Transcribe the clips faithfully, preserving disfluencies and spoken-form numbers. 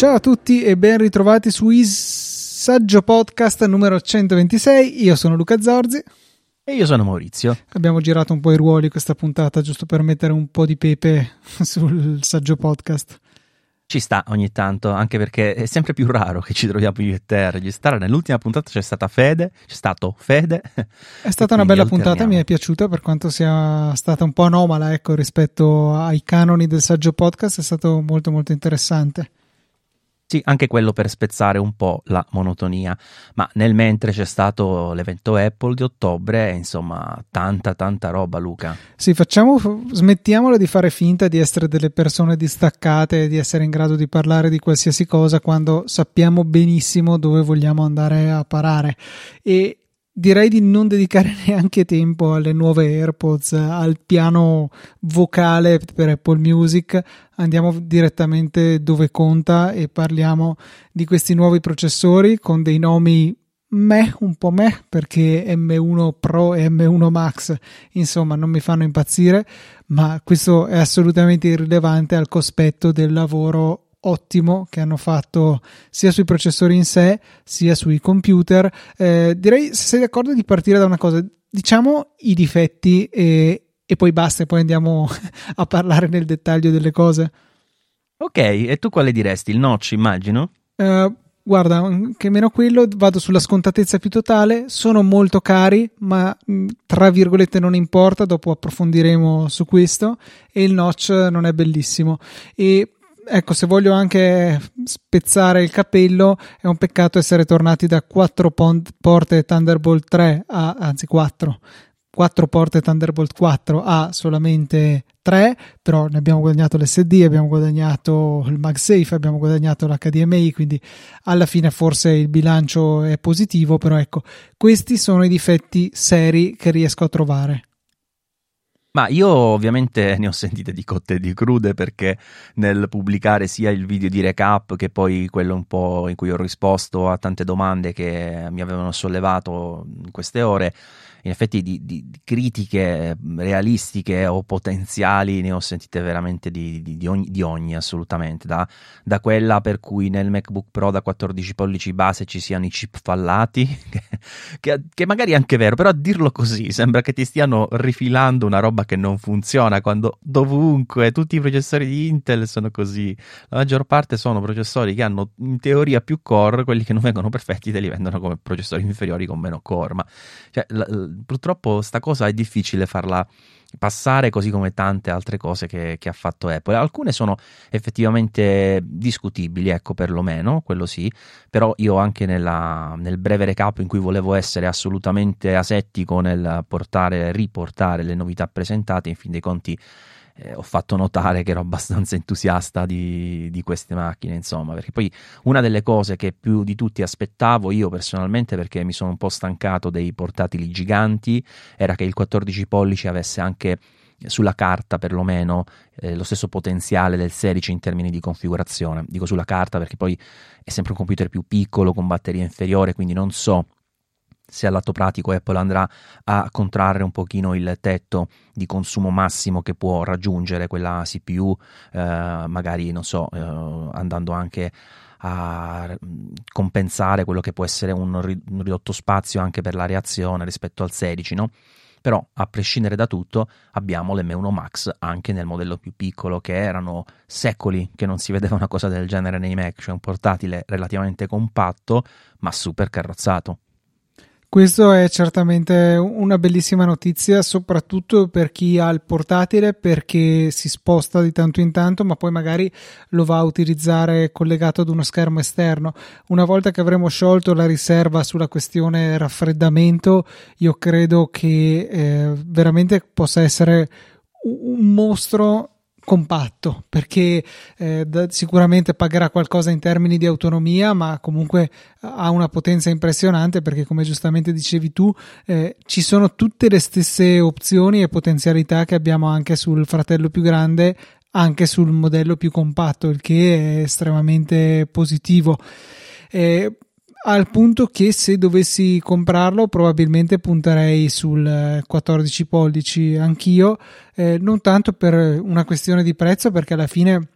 Ciao a tutti e ben ritrovati su Saggio Podcast numero centoventisei. Io sono Luca Zorzi. E io sono Maurizio. Abbiamo girato un po' i ruoli questa puntata, giusto per mettere un po' di pepe sul Saggio Podcast. Ci sta ogni tanto, anche perché è sempre più raro che ci troviamo io e te a registrare. Nell'ultima puntata c'è stata Fede, c'è stato Fede. È stata una bella alterniamo. puntata, mi è piaciuta, per quanto sia stata un po' anomala, ecco, rispetto ai canoni del Saggio Podcast. È stato molto molto interessante. Sì, anche quello per spezzare un po' la monotonia, ma nel mentre c'è stato l'evento Apple di ottobre, insomma, tanta tanta roba, Luca. Sì, facciamo, smettiamola di fare finta di essere delle persone distaccate, di essere in grado di parlare di qualsiasi cosa quando sappiamo benissimo dove vogliamo andare a parare. E direi di non dedicare neanche tempo alle nuove AirPods, al piano vocale per Apple Music. Andiamo direttamente dove conta e parliamo di questi nuovi processori con dei nomi meh, un po' meh, perché M uno Pro e M uno Max insomma non mi fanno impazzire, ma questo è assolutamente irrilevante al cospetto del lavoro ottimo che hanno fatto sia sui processori in sé sia sui computer. Eh, direi, se sei d'accordo, di partire da una cosa, diciamo i difetti e, e poi basta, e poi andiamo a parlare nel dettaglio delle cose. Ok, e tu quale diresti? Il notch, immagino? Eh, guarda, che meno quello, vado sulla scontatezza più totale. Sono molto cari, ma tra virgolette non importa, dopo approfondiremo su questo. E il notch non è bellissimo. E ecco, se voglio anche spezzare il capello, è un peccato essere tornati da quattro porte Thunderbolt tre a, anzi quattro, quattro porte Thunderbolt quattro a solamente tre, però ne abbiamo guadagnato l'S D, abbiamo guadagnato il MagSafe, abbiamo guadagnato l'H D M I, quindi alla fine forse il bilancio è positivo, però ecco, questi sono i difetti seri che riesco a trovare. Ma io ovviamente ne ho sentite di cotte e di crude, perché nel pubblicare sia il video di recap che poi quello un po' in cui ho risposto a tante domande che mi avevano sollevato in queste ore, in effetti di, di, di critiche realistiche o potenziali ne ho sentite veramente di, di, di, ogni, di ogni, assolutamente, da, da quella per cui nel MacBook Pro da quattordici pollici base ci siano i chip fallati, che, che, che magari è anche vero, però a dirlo così sembra che ti stiano rifilando una roba che non funziona, quando dovunque tutti i processori di Intel sono così. La maggior parte sono processori che hanno in teoria più core, quelli che non vengono perfetti te li vendono come processori inferiori con meno core, ma cioè, la, purtroppo sta cosa è difficile farla passare, così come tante altre cose che, che ha fatto Apple. Alcune sono effettivamente discutibili, ecco, perlomeno quello sì, però io anche nella, nel breve recap in cui volevo essere assolutamente asettico nel portare riportare le novità presentate, in fin dei conti Eh, ho fatto notare che ero abbastanza entusiasta di, di queste macchine, insomma, perché poi una delle cose che più di tutti aspettavo io personalmente, perché mi sono un po' stancato dei portatili giganti, era che il quattordici pollici avesse anche sulla carta perlomeno eh, lo stesso potenziale del sedici in termini di configurazione. Dico sulla carta perché poi è sempre un computer più piccolo, con batteria inferiore, quindi non so se al lato pratico Apple andrà a contrarre un pochino il tetto di consumo massimo che può raggiungere quella C P U, eh, magari non so, eh, andando anche a compensare quello che può essere un ridotto spazio anche per la reazione rispetto al sedici, no? Però a prescindere da tutto abbiamo l'M uno Max anche nel modello più piccolo, che erano secoli che non si vedeva una cosa del genere nei Mac, cioè un portatile relativamente compatto ma super carrozzato. Questo è certamente una bellissima notizia, soprattutto per chi ha il portatile, perché si sposta di tanto in tanto, ma poi magari lo va a utilizzare collegato ad uno schermo esterno. Una volta che avremo sciolto la riserva sulla questione raffreddamento, io credo che eh, veramente possa essere un mostro compatto, perché eh, da, sicuramente pagherà qualcosa in termini di autonomia, ma comunque ha una potenza impressionante, perché come giustamente dicevi tu eh, ci sono tutte le stesse opzioni e potenzialità che abbiamo anche sul fratello più grande, anche sul modello più compatto, il che è estremamente positivo, eh, al punto che se dovessi comprarlo probabilmente punterei sul quattordici pollici anch'io, eh, non tanto per una questione di prezzo, perché alla fine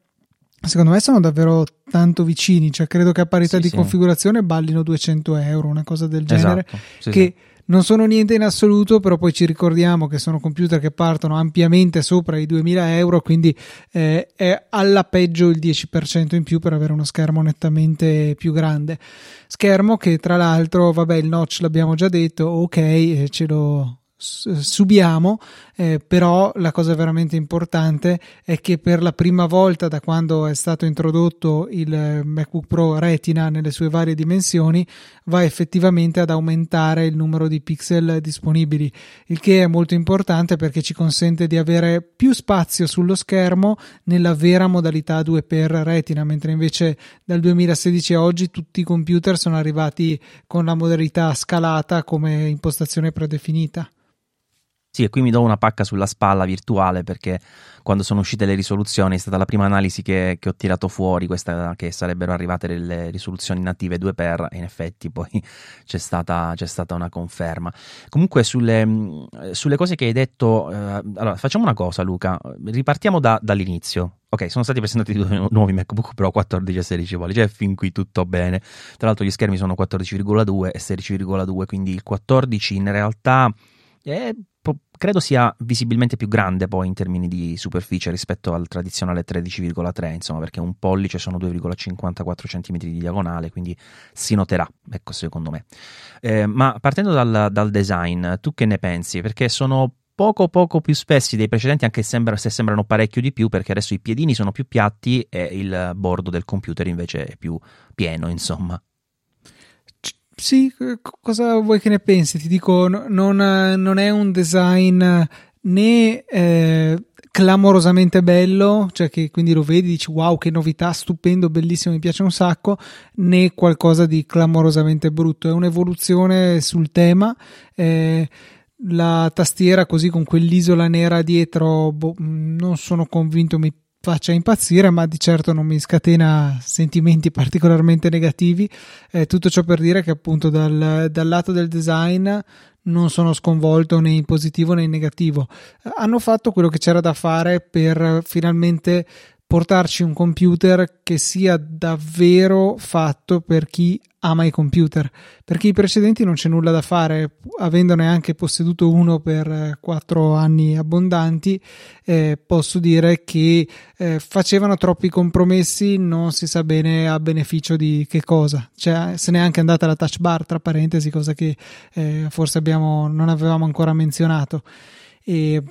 secondo me sono davvero tanto vicini, cioè credo che a parità sì, di sì. configurazione ballino duecento euro, una cosa del genere, esatto, sì, che sì. non sono niente in assoluto, però poi ci ricordiamo che sono computer che partono ampiamente sopra i duemila euro, quindi eh, è alla peggio il dieci per cento in più per avere uno schermo nettamente più grande, schermo che tra l'altro, vabbè, il notch l'abbiamo già detto, ok, eh, ce lo subiamo, eh, però la cosa veramente importante è che per la prima volta da quando è stato introdotto il MacBook Pro Retina nelle sue varie dimensioni va effettivamente ad aumentare il numero di pixel disponibili, il che è molto importante perché ci consente di avere più spazio sullo schermo nella vera modalità due per Retina, mentre invece dal duemilasedici a oggi tutti i computer sono arrivati con la modalità scalata come impostazione predefinita. Sì, e qui mi do una pacca sulla spalla virtuale perché quando sono uscite le risoluzioni è stata la prima analisi che, che ho tirato fuori, questa che sarebbero arrivate delle risoluzioni native due per, e in effetti poi c'è stata, c'è stata una conferma. Comunque sulle, sulle cose che hai detto, eh, allora facciamo una cosa Luca, ripartiamo da, dall'inizio. Ok, sono stati presentati due nuovi MacBook Pro quattordici e sedici pollici, cioè fin qui tutto bene. Tra l'altro gli schermi sono quattordici virgola due e sedici virgola due, quindi il quattordici in realtà è... credo sia visibilmente più grande poi in termini di superficie rispetto al tradizionale tredici virgola tre, insomma, perché un pollice sono due virgola cinquantaquattro centimetri di diagonale, quindi si noterà, ecco, secondo me. Eh, ma partendo dal, dal design, tu che ne pensi? Perché sono poco poco più spessi dei precedenti, anche sembra, se sembrano parecchio di più, perché adesso i piedini sono più piatti e il bordo del computer invece è più pieno, insomma. Sì, cosa vuoi che ne pensi? Ti dico, non, non è un design né eh, clamorosamente bello, cioè che quindi lo vedi e dici wow che novità, stupendo, bellissimo, mi piace un sacco, né qualcosa di clamorosamente brutto, è un'evoluzione sul tema. eh, la tastiera così con quell'isola nera dietro, boh, non sono convinto mi faccia impazzire, ma di certo non mi scatena sentimenti particolarmente negativi. Eh, tutto ciò per dire che appunto dal, dal lato del design non sono sconvolto né in positivo né in negativo. Eh, hanno fatto quello che c'era da fare per finalmente portarci un computer che sia davvero fatto per chi ama i computer, perché i precedenti non c'è nulla da fare, avendone anche posseduto uno per quattro anni abbondanti, eh, posso dire che eh, facevano troppi compromessi, non si sa bene a beneficio di che cosa, cioè se n'è anche andata la touch bar tra parentesi, cosa che eh, forse abbiamo non avevamo ancora menzionato. E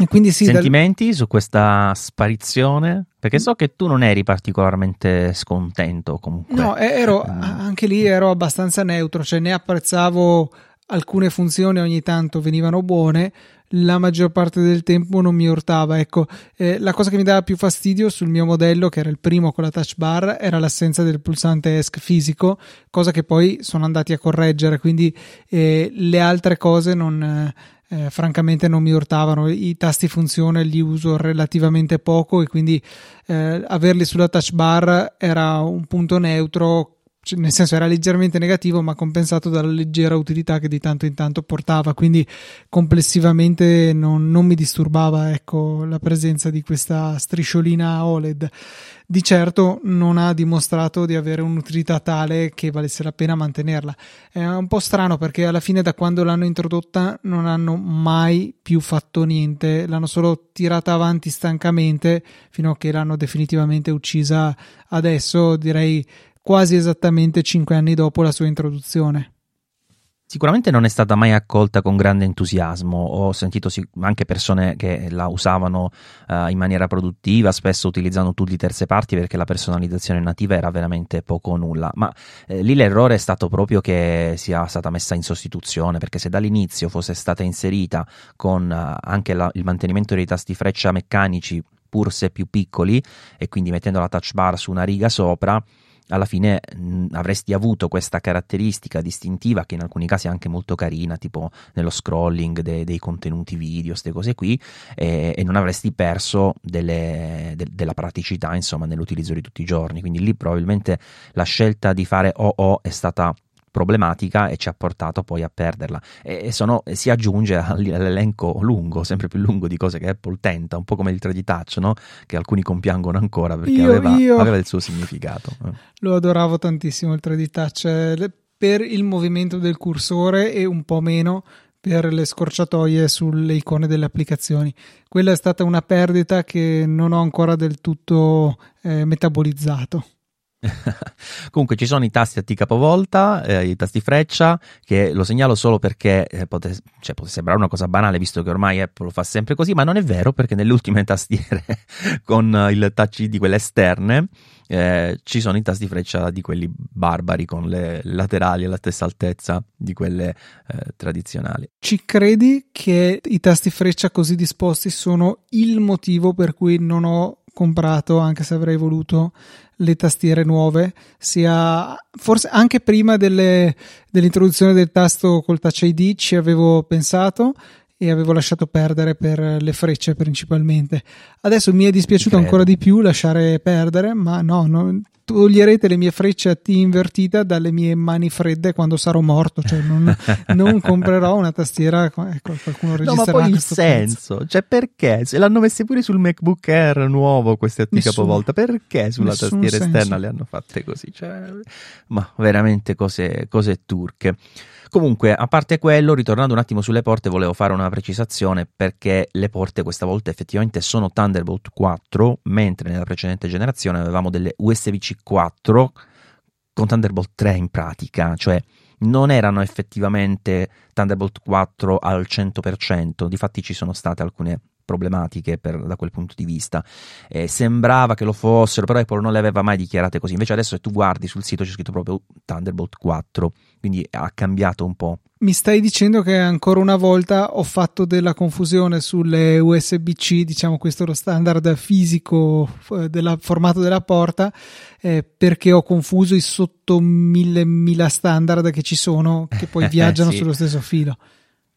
E quindi sì, sentimenti dal... su questa sparizione? Perché so che tu non eri particolarmente scontento comunque. No, ero, anche lì ero abbastanza neutro, cioè ne apprezzavo alcune funzioni, ogni tanto venivano buone, la maggior parte del tempo non mi urtava, ecco. Eh, la cosa che mi dava più fastidio sul mio modello, che era il primo con la touch bar, era l'assenza del pulsante ESC fisico, cosa che poi sono andati a correggere, quindi eh, le altre cose non... Eh, francamente non mi urtavano. I tasti funzione li uso relativamente poco e quindi eh, averli sulla touch bar era un punto neutro, cioè, nel senso era leggermente negativo ma compensato dalla leggera utilità che di tanto in tanto portava, quindi complessivamente non, non mi disturbava, ecco, la presenza di questa strisciolina O L E D. Di certo non ha dimostrato di avere un'utilità tale che valesse la pena mantenerla. È un po' strano perché alla fine da quando l'hanno introdotta non hanno mai più fatto niente, l'hanno solo tirata avanti stancamente fino a che l'hanno definitivamente uccisa adesso, direi quasi esattamente cinque anni dopo la sua introduzione. Sicuramente non è stata mai accolta con grande entusiasmo, ho sentito anche persone che la usavano uh, in maniera produttiva, spesso utilizzando tool di terze parti perché la personalizzazione nativa era veramente poco o nulla, ma eh, lì l'errore è stato proprio che sia stata messa in sostituzione, perché se dall'inizio fosse stata inserita con uh, anche la, il mantenimento dei tasti freccia meccanici pur se più piccoli e quindi mettendo la touch bar su una riga sopra, alla fine mh, avresti avuto questa caratteristica distintiva che in alcuni casi è anche molto carina, tipo nello scrolling de- dei contenuti video, queste cose qui, e, e non avresti perso delle, de- della praticità, insomma, nell'utilizzo di tutti i giorni. Quindi lì probabilmente la scelta di fare O O è stata problematica e ci ha portato poi a perderla, e sono, si aggiunge all'elenco lungo, sempre più lungo, di cose che Apple tenta, un po' come il tre D Touch, no? Che alcuni compiangono ancora perché io, aveva, io. aveva il suo significato. Lo adoravo tantissimo il tre D Touch per il movimento del cursore e un po' meno per le scorciatoie sulle icone delle applicazioni. Quella è stata una perdita che non ho ancora del tutto eh, metabolizzato. Comunque ci sono i tasti a T capovolta, eh, i tasti freccia, che lo segnalo solo perché eh, pote, cioè, può sembrare una cosa banale visto che ormai Apple lo fa sempre così, ma non è vero, perché nelle ultime tastiere con il touch I D, quelle esterne, eh, ci sono i tasti freccia di quelli barbari con le laterali alla stessa altezza di quelle eh, tradizionali. Ci credi che i tasti freccia così disposti sono il motivo per cui non ho comprato, anche se avrei voluto, le tastiere nuove, sia forse anche prima delle, dell'introduzione del tasto col Touch I D? Ci avevo pensato e avevo lasciato perdere per le frecce principalmente. Adesso mi è dispiaciuto ancora di più lasciare perdere, ma no, no, toglierete le mie frecce a T invertita dalle mie mani fredde quando sarò morto, cioè non, non comprerò una tastiera, ecco, qualcuno registrerà. No, ma poi il senso, pezzo. Cioè perché? Se l'hanno messe pure sul MacBook Air nuovo queste a T capovolta, perché sulla tastiera senso. esterna le hanno fatte così? Cioè, ma veramente cose, cose turche. Comunque, a parte quello, ritornando un attimo sulle porte, volevo fare una precisazione, perché le porte questa volta effettivamente sono Thunderbolt quattro, mentre nella precedente generazione avevamo delle U S B C quattro con Thunderbolt tre in pratica, cioè non erano effettivamente Thunderbolt quattro al cento per cento, difatti ci sono state alcune problematiche per, da quel punto di vista, eh, sembrava che lo fossero, però Apple non le aveva mai dichiarate così, invece adesso se tu guardi sul sito c'è scritto proprio Thunderbolt quattro, quindi ha cambiato un po'. Mi stai dicendo che ancora una volta ho fatto della confusione sulle U S B C, diciamo questo è lo standard fisico del formato della porta, eh, perché ho confuso i sotto mille mila standard che ci sono, che poi viaggiano sì. sullo stesso filo.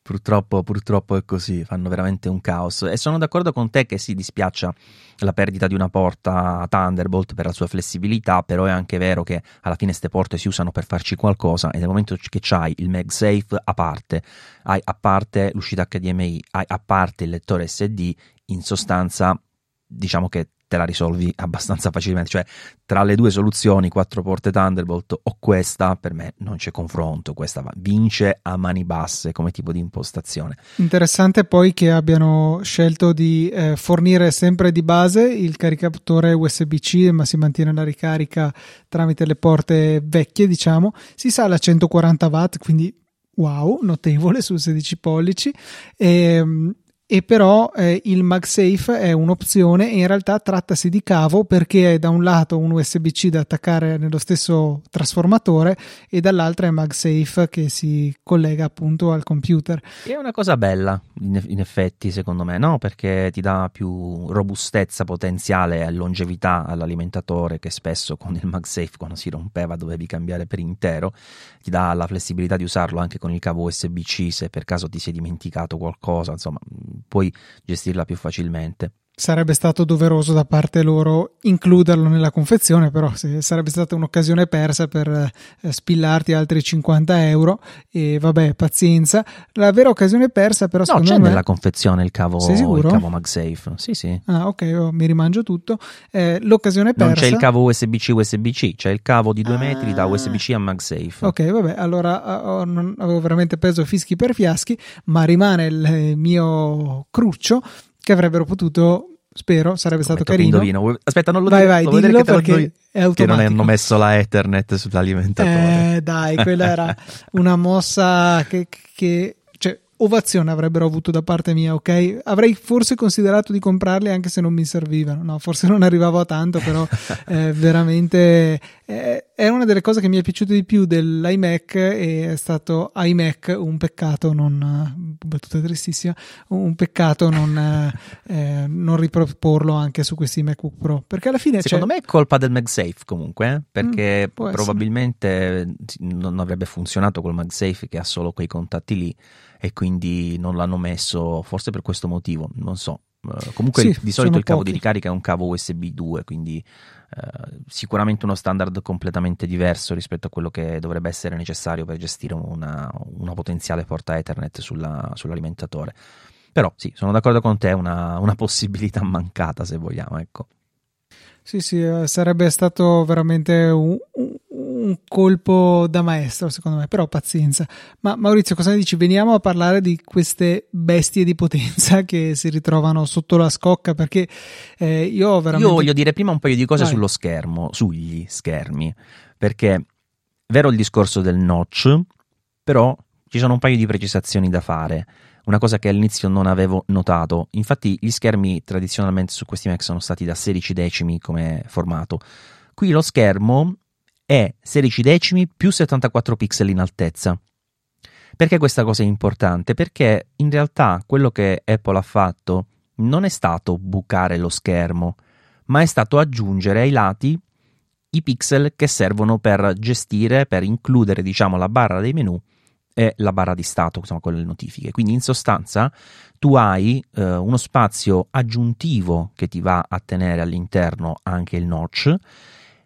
Purtroppo, purtroppo è così, fanno veramente un caos, e sono d'accordo con te che si dispiaccia la perdita di una porta Thunderbolt per la sua flessibilità, però è anche vero che alla fine queste porte si usano per farci qualcosa, e nel momento che c'hai il MagSafe a parte, hai a parte l'uscita H D M I, hai a parte il lettore S D, in sostanza diciamo che te la risolvi abbastanza facilmente, cioè tra le due soluzioni, quattro porte Thunderbolt o questa, per me non c'è confronto, questa vince a mani basse come tipo di impostazione. Interessante poi che abbiano scelto di eh, fornire sempre di base il caricatore U S B C, ma si mantiene la ricarica tramite le porte vecchie, diciamo, si sale a centoquaranta watt, quindi wow, notevole su sedici pollici, e e però eh, il MagSafe è un'opzione, e in realtà trattasi di cavo, perché è da un lato un U S B C da attaccare nello stesso trasformatore e dall'altra è MagSafe che si collega appunto al computer. È una cosa bella in effetti secondo me, no? Perché ti dà più robustezza potenziale e longevità all'alimentatore, che spesso con il MagSafe quando si rompeva dovevi cambiare per intero, ti dà la flessibilità di usarlo anche con il cavo U S B C se per caso ti sei dimenticato qualcosa, insomma puoi gestirla più facilmente. Sarebbe stato doveroso da parte loro includerlo nella confezione, però sì, sarebbe stata un'occasione persa per eh, spillarti altri cinquanta euro, e vabbè, pazienza. La vera occasione persa, però, no, secondo me... No, c'è nella confezione il cavo, il cavo MagSafe. Sì, sì. Ah, ok, oh, mi rimangio tutto. Eh, l'occasione persa... Non c'è il cavo U S B C U S B C, c'è il cavo di due ah. metri da U S B C a MagSafe. Ok, vabbè, allora oh, non avevo veramente preso fischi per fiaschi, ma rimane il mio cruccio, che avrebbero potuto, spero, sarebbe stato carino. Indovino. Aspetta, non lo vai, vai, devo vedere, che perché lo indovino, è automatico. Che non hanno messo la Ethernet sull'alimentatore. Eh, dai, quella era una mossa che, che cioè, ovazione avrebbero avuto da parte mia, ok? Avrei forse considerato di comprarli anche se non mi servivano. No, forse non arrivavo a tanto, però eh, veramente eh, è una delle cose che mi è piaciuta di più dell'iMac, e è stato iMac un peccato non... battuta tristissima, un peccato non, eh, non riproporlo anche su questi MacBook Pro, perché alla fine secondo c'è... me è colpa del MagSafe comunque, eh? Perché mm, probabilmente non avrebbe funzionato col MagSafe che ha solo quei contatti lì, e quindi non l'hanno messo forse per questo motivo, non so, comunque sì, di solito il cavo pochi. di ricarica è un cavo U S B due, quindi eh, sicuramente uno standard completamente diverso rispetto a quello che dovrebbe essere necessario per gestire una, una potenziale porta Ethernet sulla, sull'alimentatore. Però sì, sono d'accordo con te, è una, una possibilità mancata, se vogliamo, ecco. Sì, sì, sarebbe stato veramente un, un, un colpo da maestro, secondo me, però pazienza. Ma Maurizio, cosa ne dici? Veniamo a parlare di queste bestie di potenza che si ritrovano sotto la scocca, perché eh, io ho veramente... Io voglio dire prima un paio di cose Vai. sullo schermo, sugli schermi, perché è vero il discorso del notch, però ci sono un paio di precisazioni da fare. Una cosa che all'inizio non avevo notato, infatti gli schermi tradizionalmente su questi Mac sono stati da sedici decimi come formato, qui lo schermo è sedici decimi più settantaquattro pixel in altezza. Perché questa cosa è importante? Perché in realtà quello che Apple ha fatto non è stato bucare lo schermo, ma è stato aggiungere ai lati i pixel che servono per gestire, per includere, diciamo, la barra dei menu e la barra di stato, insomma, con le notifiche. Quindi in sostanza tu hai eh, uno spazio aggiuntivo che ti va a tenere all'interno anche il notch,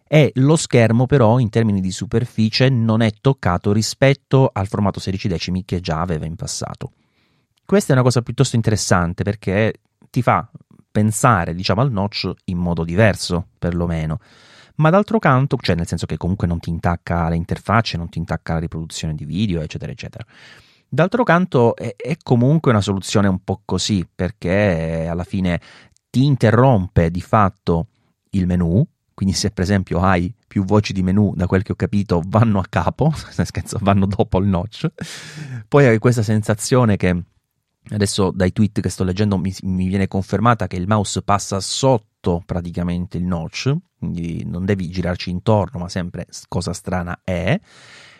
e lo schermo però in termini di superficie non è toccato rispetto al formato sedici decimi che già aveva in passato. Questa è una cosa piuttosto interessante perché ti fa pensare, diciamo, al notch in modo diverso, perlomeno. Ma d'altro canto, cioè nel senso che comunque non ti intacca le interfacce, non ti intacca la riproduzione di video, eccetera, eccetera. D'altro canto è, è comunque una soluzione un po' così, perché alla fine ti interrompe di fatto il menu, quindi se per esempio hai più voci di menu, da quel che ho capito, vanno a capo, scherzo, vanno dopo il notch. Poi hai questa sensazione che adesso dai tweet che sto leggendo mi, mi viene confermata che il mouse passa sotto praticamente il notch, quindi non devi girarci intorno, ma sempre cosa strana è.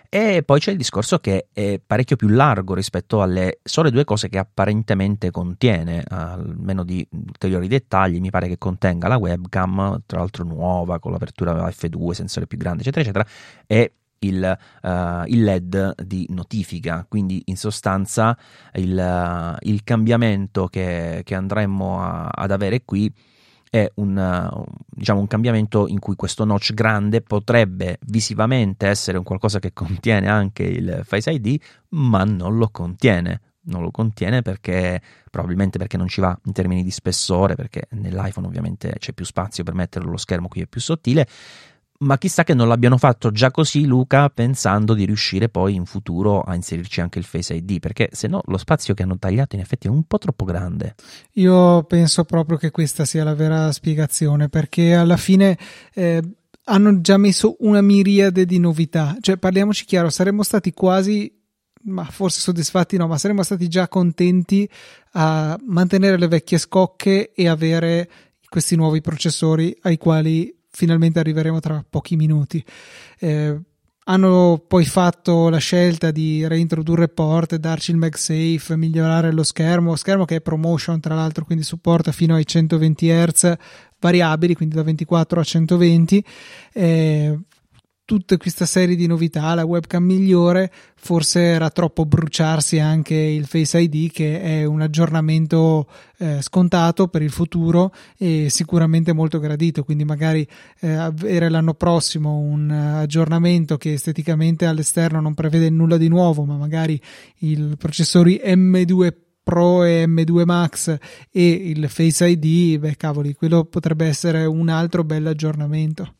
E poi c'è il discorso che è parecchio più largo rispetto alle sole due cose che apparentemente contiene, almeno di ulteriori dettagli mi pare che contenga la webcam, tra l'altro nuova, con l'apertura F due, sensore più grande, eccetera eccetera, e Il, uh, il L E D di notifica. Quindi in sostanza il, uh, il cambiamento che, che andremo a, ad avere qui è un, uh, diciamo un cambiamento in cui questo notch grande potrebbe visivamente essere un qualcosa che contiene anche il Face I D, ma non lo contiene. Non lo contiene perché probabilmente perché non ci va in termini di spessore, perché nell'iPhone ovviamente c'è più spazio per metterlo, lo schermo qui è più sottile. Ma chissà che non l'abbiano fatto già così, Luca, pensando di riuscire poi in futuro a inserirci anche il Face I D, perché se no lo spazio che hanno tagliato in effetti è un po' troppo grande. Io penso proprio che questa sia la vera spiegazione, perché alla fine eh, hanno già messo una miriade di novità. Cioè, parliamoci chiaro, saremmo stati quasi... ma forse soddisfatti no, ma saremmo stati già contenti a mantenere le vecchie scocche e avere questi nuovi processori ai quali finalmente arriveremo tra pochi minuti. Eh, hanno poi fatto la scelta di reintrodurre porte, darci il MagSafe, migliorare lo schermo, schermo che è ProMotion tra l'altro, quindi supporta fino ai centoventi hertz variabili, quindi da ventiquattro a centoventi. Eh, tutta questa serie di novità, la webcam migliore, forse era troppo bruciarsi anche il Face I D, che è un aggiornamento eh, scontato per il futuro e sicuramente molto gradito, quindi magari eh, avere l'anno prossimo un aggiornamento che esteticamente all'esterno non prevede nulla di nuovo, ma magari i processori M due Pro e M due Max e il Face I D, beh cavoli, quello potrebbe essere un altro bell'aggiornamento.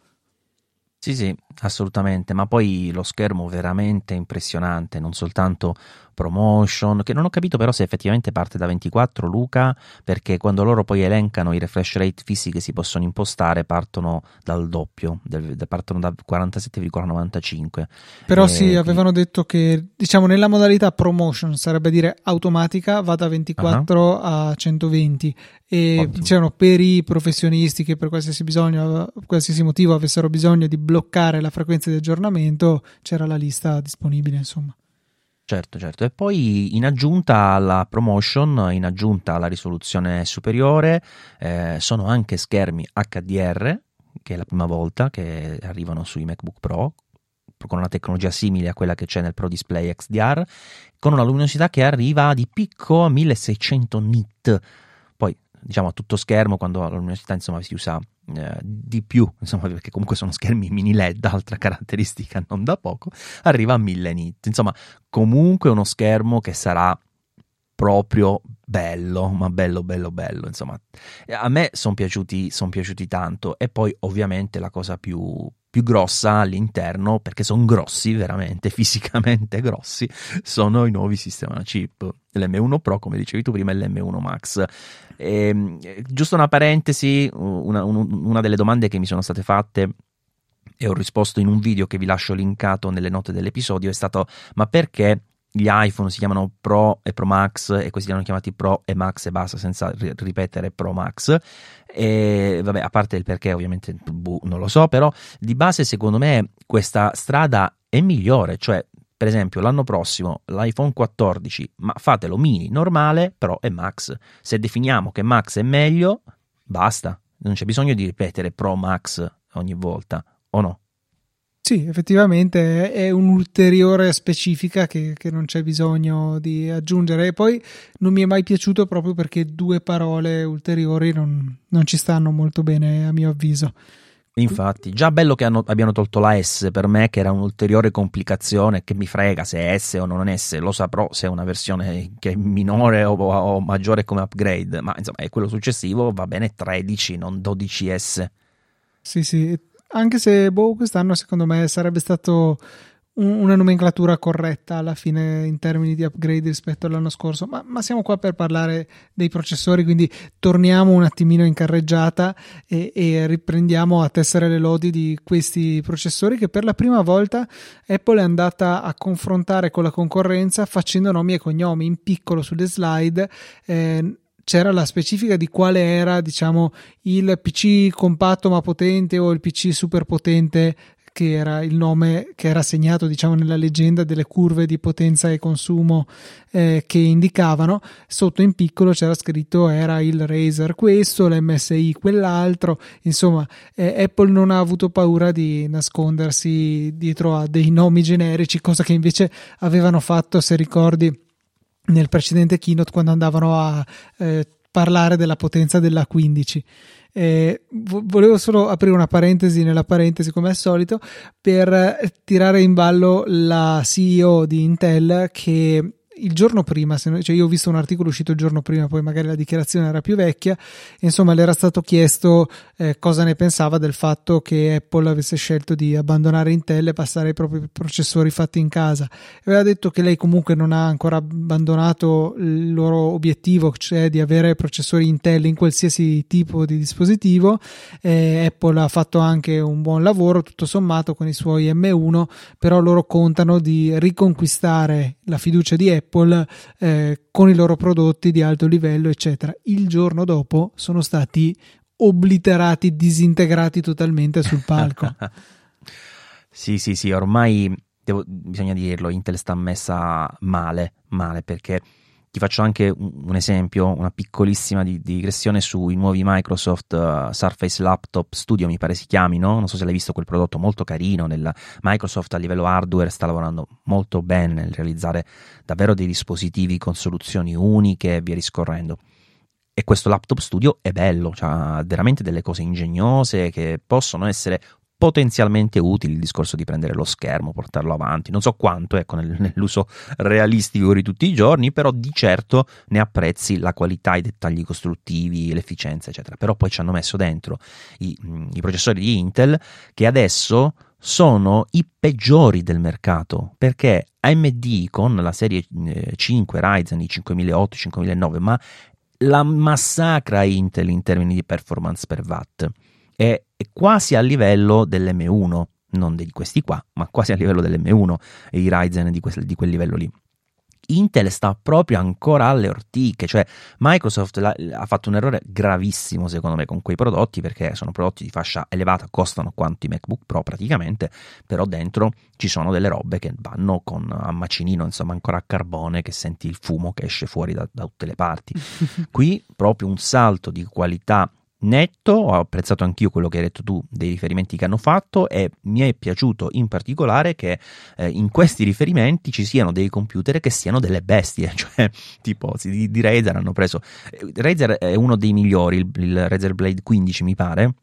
Sì, sì, assolutamente, ma poi lo schermo veramente impressionante, non soltanto ProMotion, che non ho capito però se effettivamente parte da ventiquattro, Luca, perché quando loro poi elencano i refresh rate fissi che si possono impostare partono dal doppio, del, partono da quarantasette virgola novantacinque. Però eh, sì, avevano quindi... detto che, diciamo, nella modalità ProMotion, sarebbe dire automatica, va da ventiquattro uh-huh. a centoventi, e Ottimo. dicevano per i professionisti che per qualsiasi bisogno, qualsiasi motivo avessero bisogno di bloccare la frequenza di aggiornamento, c'era la lista disponibile, insomma. Certo, certo. E poi in aggiunta alla ProMotion, in aggiunta alla risoluzione superiore, eh, sono anche schermi H D R, che è la prima volta che arrivano sui MacBook Pro, con una tecnologia simile a quella che c'è nel Pro Display X D R, con una luminosità che arriva di picco a milleseicento nit. Poi diciamo a tutto schermo, quando all'università insomma si usa eh, di più, insomma, perché comunque sono schermi mini L E D, altra caratteristica non da poco, arriva a mille nit, insomma comunque uno schermo che sarà proprio bello, ma bello bello bello, insomma a me sono piaciuti, son piaciuti tanto. E poi ovviamente la cosa più più grossa all'interno, perché sono grossi veramente, fisicamente grossi, sono i nuovi sistema chip, l'M uno Pro come dicevi tu prima e l'M uno Max. E, giusto una parentesi, una, una delle domande che mi sono state fatte e ho risposto in un video che vi lascio linkato nelle note dell'episodio è stato: ma perché gli iPhone si chiamano Pro e Pro Max e questi li hanno chiamati Pro e Max e basta, senza ri- ripetere Pro Max? E vabbè, a parte il perché ovviamente buh, non lo so, però di base secondo me questa strada è migliore, cioè per esempio l'anno prossimo l'iPhone quattordici, ma fatelo mini, normale, Pro e Max. Se definiamo che Max è meglio, basta, non c'è bisogno di ripetere Pro Max ogni volta, o no? Sì, effettivamente è un'ulteriore specifica che, che non c'è bisogno di aggiungere. E poi non mi è mai piaciuto proprio perché due parole ulteriori non, non ci stanno molto bene a mio avviso. Infatti, già bello che hanno, abbiano tolto la S per me, che era un'ulteriore complicazione, che mi frega se è S o non è S, lo saprò se è una versione che è minore o, o maggiore come upgrade, ma insomma è quello successivo, va bene tredici, non dodici S. Sì, sì. Anche se boh, quest'anno secondo me sarebbe stato un, una nomenclatura corretta alla fine in termini di upgrade rispetto all'anno scorso, ma, ma siamo qua per parlare dei processori, quindi torniamo un attimino in carreggiata e, e riprendiamo a tessere le lodi di questi processori che per la prima volta Apple è andata a confrontare con la concorrenza facendo nomi e cognomi in piccolo sulle slide. eh, C'era la specifica di quale era, diciamo, il P C compatto ma potente o il P C super potente, che era il nome che era segnato, diciamo, nella leggenda delle curve di potenza e consumo eh, che indicavano. Sotto in piccolo c'era scritto era il Razer questo, l'M S I quell'altro. Insomma, eh, Apple non ha avuto paura di nascondersi dietro a dei nomi generici, cosa che invece avevano fatto, se ricordi, nel precedente keynote quando andavano a eh, parlare della potenza della quindici. Eh, vo- volevo solo aprire una parentesi nella parentesi, come al solito, per eh, tirare in ballo la C E O di Intel, che il giorno prima, se no, cioè io ho visto un articolo uscito il giorno prima, poi magari la dichiarazione era più vecchia, insomma le era stato chiesto eh, cosa ne pensava del fatto che Apple avesse scelto di abbandonare Intel e passare ai propri processori fatti in casa. Aveva detto che lei comunque non ha ancora abbandonato il loro obiettivo, cioè di avere processori Intel in qualsiasi tipo di dispositivo. eh, Apple ha fatto anche un buon lavoro tutto sommato con i suoi M uno, però loro contano di riconquistare la fiducia di Apple Apple, eh, con i loro prodotti di alto livello eccetera. Il giorno dopo sono stati obliterati, disintegrati totalmente sul palco. sì sì sì ormai devo, bisogna dirlo, Intel sta messa male male, perché ti faccio anche un esempio, una piccolissima digressione sui nuovi Microsoft uh, Surface Laptop Studio, mi pare si chiamino, non so se l'hai visto quel prodotto, molto carino. Nella Microsoft a livello hardware sta lavorando molto bene nel realizzare davvero dei dispositivi con soluzioni uniche e via discorrendo, e questo Laptop Studio è bello, ha veramente delle cose ingegnose che possono essere potenzialmente utili. Il discorso di prendere lo schermo, portarlo avanti, non so quanto, ecco, nell'uso realistico di tutti i giorni, però di certo ne apprezzi la qualità, i dettagli costruttivi, l'efficienza eccetera. Però poi ci hanno messo dentro i, i processori di Intel che adesso sono i peggiori del mercato, perché A M D con la serie cinque Ryzen, i cinquemilaotto, cinquemilanove, ma la massacra Intel in termini di performance per watt, è quasi a livello dell'M uno, non di questi qua, ma quasi a livello dell'M uno e i Ryzen di quel, di quel livello lì. Intel sta proprio ancora alle ortiche, cioè Microsoft la, ha fatto un errore gravissimo secondo me con quei prodotti, perché sono prodotti di fascia elevata, costano quanto i MacBook Pro praticamente, però dentro ci sono delle robe che vanno con a macinino, insomma ancora a carbone, che senti il fumo che esce fuori da, da tutte le parti. Qui proprio un salto di qualità netto, ho apprezzato anch'io quello che hai detto tu dei riferimenti che hanno fatto, e mi è piaciuto in particolare che eh, in questi riferimenti ci siano dei computer che siano delle bestie, cioè tipo di, di Razer hanno preso, Razer è uno dei migliori, il, il Razer Blade quindici mi pare,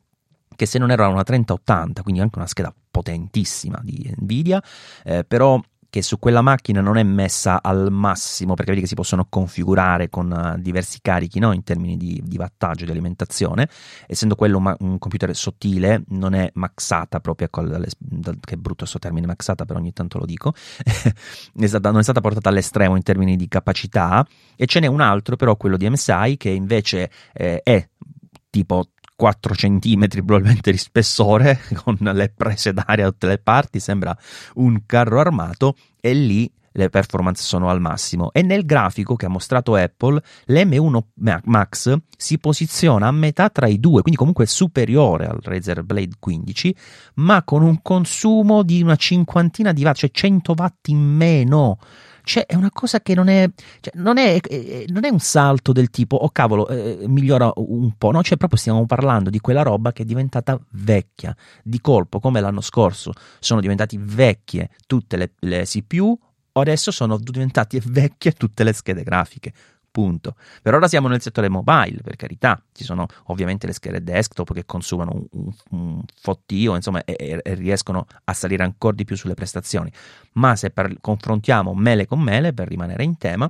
che se non era una trenta ottanta, quindi anche una scheda potentissima di Nvidia, eh, però che su quella macchina non è messa al massimo, perché vedi che si possono configurare con diversi carichi, no? In termini di, di wattaggio, di alimentazione, essendo quello ma- un computer sottile, non è maxata proprio, alle, da, che è brutto questo termine maxata, però ogni tanto lo dico, è stata, non è stata portata all'estremo in termini di capacità, e ce n'è un altro però, quello di M S I, che invece eh, è tipo quattro centimetri probabilmente di spessore, con le prese d'aria da tutte le parti, sembra un carro armato, e lì le performance sono al massimo. E nel grafico che ha mostrato Apple, l'M uno Max si posiziona a metà tra i due, quindi comunque superiore al Razer Blade quindici, ma con un consumo di una cinquantina di watt, cioè cento watt in meno. Cioè è una cosa che non è, cioè non è, non è un salto del tipo oh cavolo eh, migliora un po', no, cioè proprio stiamo parlando di quella roba che è diventata vecchia di colpo, come l'anno scorso sono diventati vecchie tutte le, le C P U, adesso sono diventate vecchie tutte le schede grafiche, punto. Per ora siamo nel settore mobile, per carità, ci sono ovviamente le schede desktop che consumano un, un, un fottio, insomma, e, e riescono a salire ancora di più sulle prestazioni, ma se per, confrontiamo mele con mele, per rimanere in tema,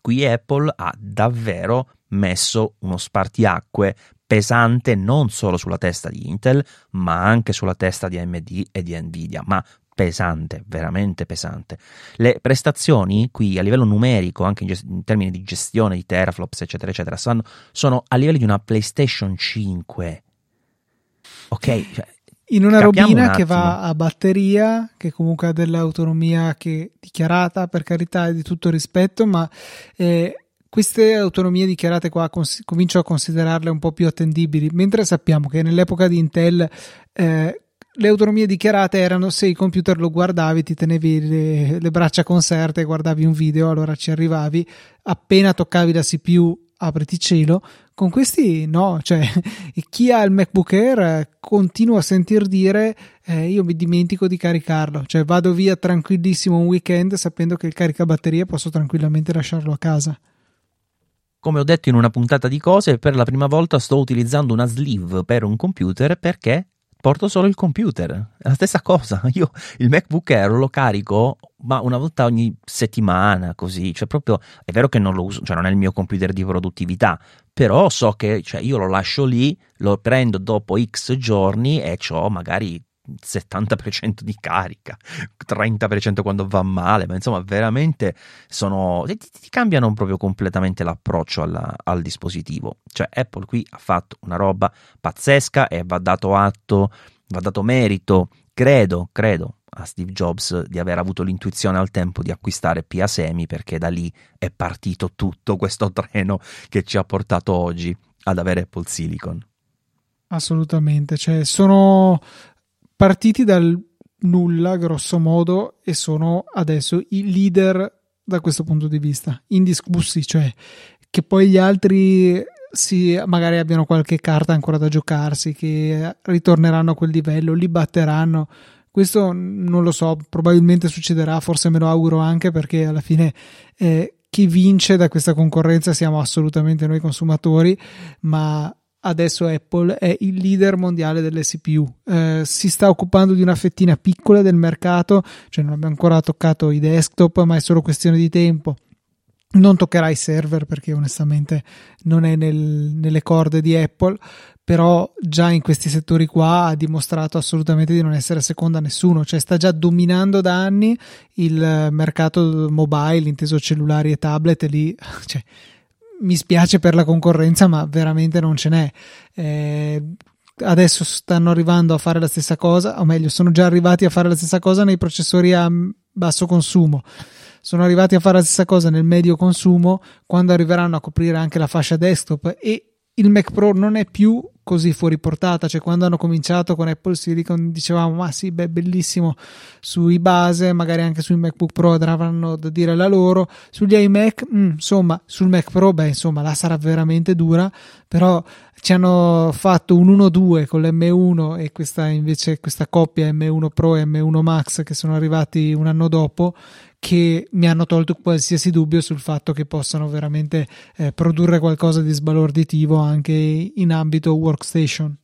qui Apple ha davvero messo uno spartiacque pesante non solo sulla testa di Intel, ma anche sulla testa di A M D e di Nvidia, ma pesante, veramente pesante. Le prestazioni qui a livello numerico, anche in, gest- in termini di gestione di teraflops eccetera eccetera, sono, sono a livello di una PlayStation cinque, ok? Cioè, in una robina un che va a batteria, che comunque ha dell'autonomia che dichiarata, per carità, è di tutto rispetto, ma eh, queste autonomie dichiarate qua cons- comincio a considerarle un po' più attendibili, mentre sappiamo che nell'epoca di Intel eh, le autonomie dichiarate erano se il computer lo guardavi, ti tenevi le, le braccia conserte, guardavi un video, allora ci arrivavi, appena toccavi la C P U apriti cielo. Con questi no, cioè chi ha il MacBook Air continua a sentir dire eh, io mi dimentico di caricarlo, cioè vado via tranquillissimo un weekend sapendo che il caricabatterie posso tranquillamente lasciarlo a casa. Come ho detto in una puntata di cose, per la prima volta sto utilizzando una sleeve per un computer, perché porto solo il computer, è la stessa cosa. Io il MacBook Air lo carico ma una volta ogni settimana, così, cioè proprio è vero che non lo uso, cioè non è il mio computer di produttività, però so che, cioè, io lo lascio lì, lo prendo dopo X giorni e c'ho magari settanta per cento di carica, trenta per cento quando va male, ma insomma veramente sono, ti, ti cambiano proprio completamente l'approccio alla, al dispositivo. Cioè Apple qui ha fatto una roba pazzesca e va dato atto, va dato merito, credo, credo a Steve Jobs di aver avuto l'intuizione al tempo di acquistare P I A Semi, perché da lì è partito tutto questo treno che ci ha portato oggi ad avere Apple Silicon. Assolutamente, cioè sono partiti dal nulla grosso modo e sono adesso i leader da questo punto di vista, indiscussi, cioè che poi gli altri si, magari abbiano qualche carta ancora da giocarsi, che ritorneranno a quel livello, li batteranno, questo non lo so, probabilmente succederà, forse me lo auguro anche, perché alla fine eh, chi vince da questa concorrenza siamo assolutamente noi consumatori, ma adesso Apple è il leader mondiale delle C P U, eh, si sta occupando di una fettina piccola del mercato, cioè non abbiamo ancora toccato i desktop, ma è solo questione di tempo. Non toccherà i server perché onestamente non è nel, nelle corde di Apple, però già in questi settori qua ha dimostrato assolutamente di non essere seconda a nessuno, cioè sta già dominando da anni il mercato mobile, inteso cellulari e tablet, e lì, cioè, mi spiace per la concorrenza, ma veramente non ce n'è. Eh, adesso stanno arrivando a fare la stessa cosa, o meglio, sono già arrivati a fare la stessa cosa nei processori a basso consumo. Sono arrivati a fare la stessa cosa nel medio consumo, quando arriveranno a coprire anche la fascia desktop, e il Mac Pro non è più così fuori portata, cioè quando hanno cominciato con Apple Silicon dicevamo ma sì, beh, bellissimo sui base, magari anche sui MacBook Pro avranno da dire la loro, sugli iMac mh, insomma, sul Mac Pro beh insomma la sarà veramente dura, però ci hanno fatto un uno due con l'M uno e questa invece questa coppia M uno Pro e M uno Max che sono arrivati un anno dopo, che mi hanno tolto qualsiasi dubbio sul fatto che possano veramente eh, produrre qualcosa di sbalorditivo anche in ambito workstation.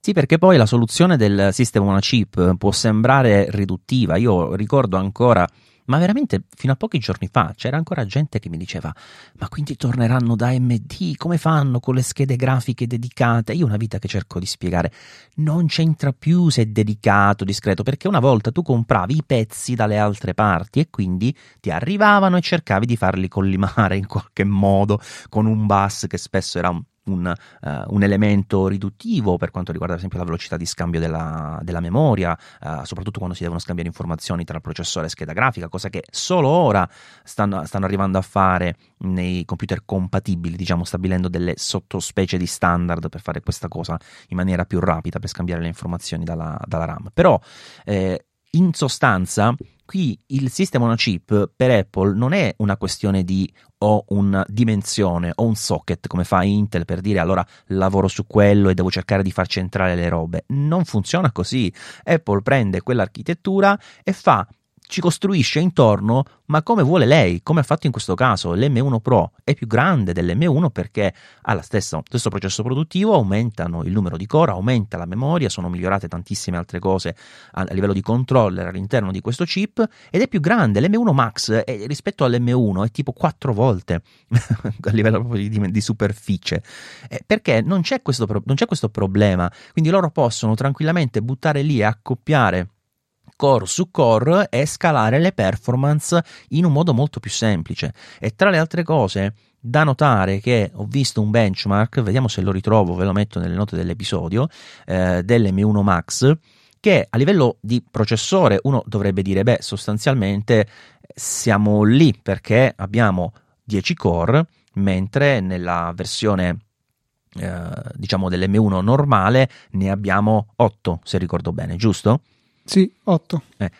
Sì, perché poi la soluzione del sistema on a chip può sembrare riduttiva. Io ricordo ancora, ma veramente fino a pochi giorni fa c'era ancora gente che mi diceva ma quindi torneranno da A M D, come fanno con le schede grafiche dedicate? Io una vita che cerco di spiegare, non c'entra più se è dedicato, discreto, perché una volta tu compravi i pezzi dalle altre parti e quindi ti arrivavano e cercavi di farli collimare in qualche modo con un bus che spesso era un Un, uh, un elemento riduttivo per quanto riguarda ad esempio la velocità di scambio della, della memoria, uh, soprattutto quando si devono scambiare informazioni tra processore e scheda grafica, cosa che solo ora stanno, stanno arrivando a fare nei computer compatibili, diciamo stabilendo delle sottospecie di standard per fare questa cosa in maniera più rapida, per scambiare le informazioni dalla, dalla RAM. Però eh, in sostanza qui il sistema on a chip per Apple non è una questione di o una dimensione o un socket come fa Intel, per dire allora lavoro su quello e devo cercare di far centrare le robe. Non funziona così. Apple prende quell'architettura e fa, ci costruisce intorno, ma come vuole lei, come ha fatto in questo caso. L'M uno Pro è più grande dell'M uno perché ha lo stesso, stesso processo produttivo, aumentano il numero di core, aumenta la memoria, sono migliorate tantissime altre cose a, a livello di controller all'interno di questo chip, ed è più grande. L'M uno Max è, rispetto all'M uno è tipo quattro volte a livello proprio di, di superficie, eh, perché non c'è, questo, non c'è questo problema, quindi loro possono tranquillamente buttare lì e accoppiare core su core e scalare le performance in un modo molto più semplice. E tra le altre cose da notare che ho visto un benchmark, vediamo se lo ritrovo, ve lo metto nelle note dell'episodio, eh, dell'M uno Max, che a livello di processore uno dovrebbe dire beh sostanzialmente siamo lì perché abbiamo dieci core, mentre nella versione eh, diciamo dell'M uno normale ne abbiamo otto, se ricordo bene, giusto? Sì, otto. Eh,